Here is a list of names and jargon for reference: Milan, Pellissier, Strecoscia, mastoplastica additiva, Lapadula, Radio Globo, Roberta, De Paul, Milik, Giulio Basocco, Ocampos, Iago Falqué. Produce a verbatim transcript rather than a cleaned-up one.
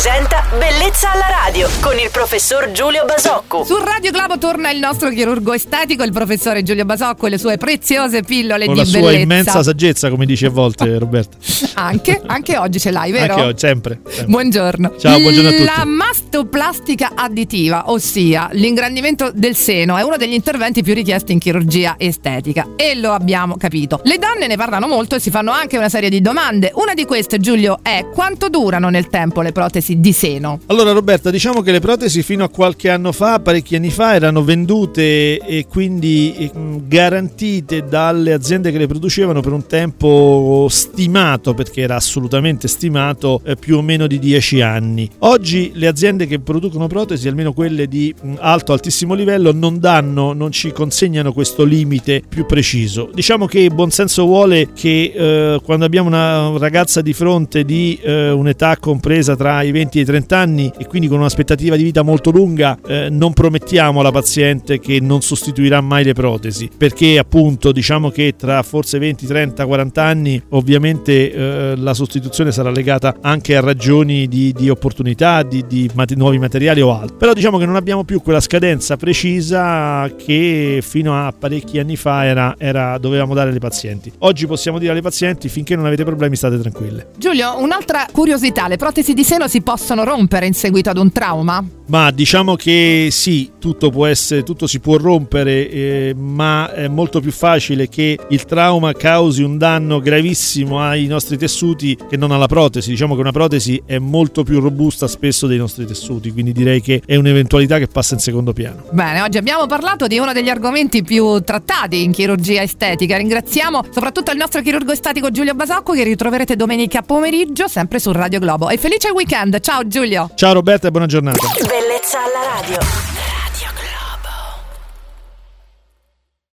presenta Bellezza alla radio con il professor Giulio Basocco. Su Radio Globo torna il nostro chirurgo estetico, il professore Giulio Basocco, e le sue preziose pillole con di bellezza. Con la sua immensa saggezza, come dice a volte Roberta. Anche, anche oggi ce l'hai, vero? Anche oggi, sempre, sempre. Buongiorno. Ciao, buongiorno a tutti. La mastoplastica additiva, ossia l'ingrandimento del seno, è uno degli interventi più richiesti in chirurgia estetica, e lo abbiamo capito. Le donne ne parlano molto e si fanno anche una serie di domande. Una di queste, Giulio, è: quanto durano nel tempo le protesi di seno? Allora, Roberta, diciamo che le protesi fino a qualche anno fa, parecchi anni fa, erano vendute e quindi garantite dalle aziende che le producevano per un tempo stimato, perché era assolutamente stimato, eh, più o meno di dieci anni. Oggi le aziende che producono protesi, almeno quelle di alto altissimo livello, non danno, non ci consegnano questo limite più preciso. Diciamo che buon senso vuole che eh, quando abbiamo una ragazza di fronte di eh, un'età compresa tra i venti e i trenta anni, e quindi con un'aspettativa di vita molto lunga, eh, non promettiamo alla paziente che non sostituirà mai le protesi, perché appunto diciamo che tra forse venti, trenta, quaranta anni ovviamente eh, la sostituzione sarà legata anche a ragioni di, di opportunità, di, di mat- nuovi materiali o altro. Però diciamo che non abbiamo più quella scadenza precisa che fino a parecchi anni fa era, era dovevamo dare alle pazienti. Oggi possiamo dire alle pazienti: finché non avete problemi state tranquille. Giulio, un'altra curiosità: le protesi di seno si possono rompere in seguito ad un trauma? Ma diciamo che sì, tutto può essere, tutto si può rompere, eh, ma è molto più facile che il trauma causi un danno gravissimo ai nostri tessuti che non alla protesi. Diciamo che una protesi è molto più robusta spesso dei nostri tessuti, quindi direi che è un'eventualità che passa in secondo piano. Bene, oggi abbiamo parlato di uno degli argomenti più trattati in chirurgia estetica. Ringraziamo soprattutto il nostro chirurgo estetico Giulio Basocco, che ritroverete domenica pomeriggio sempre su Radio Globo. E felice weekend! Ciao Giulio! Ciao Roberta e buona giornata! Bellezza alla radio.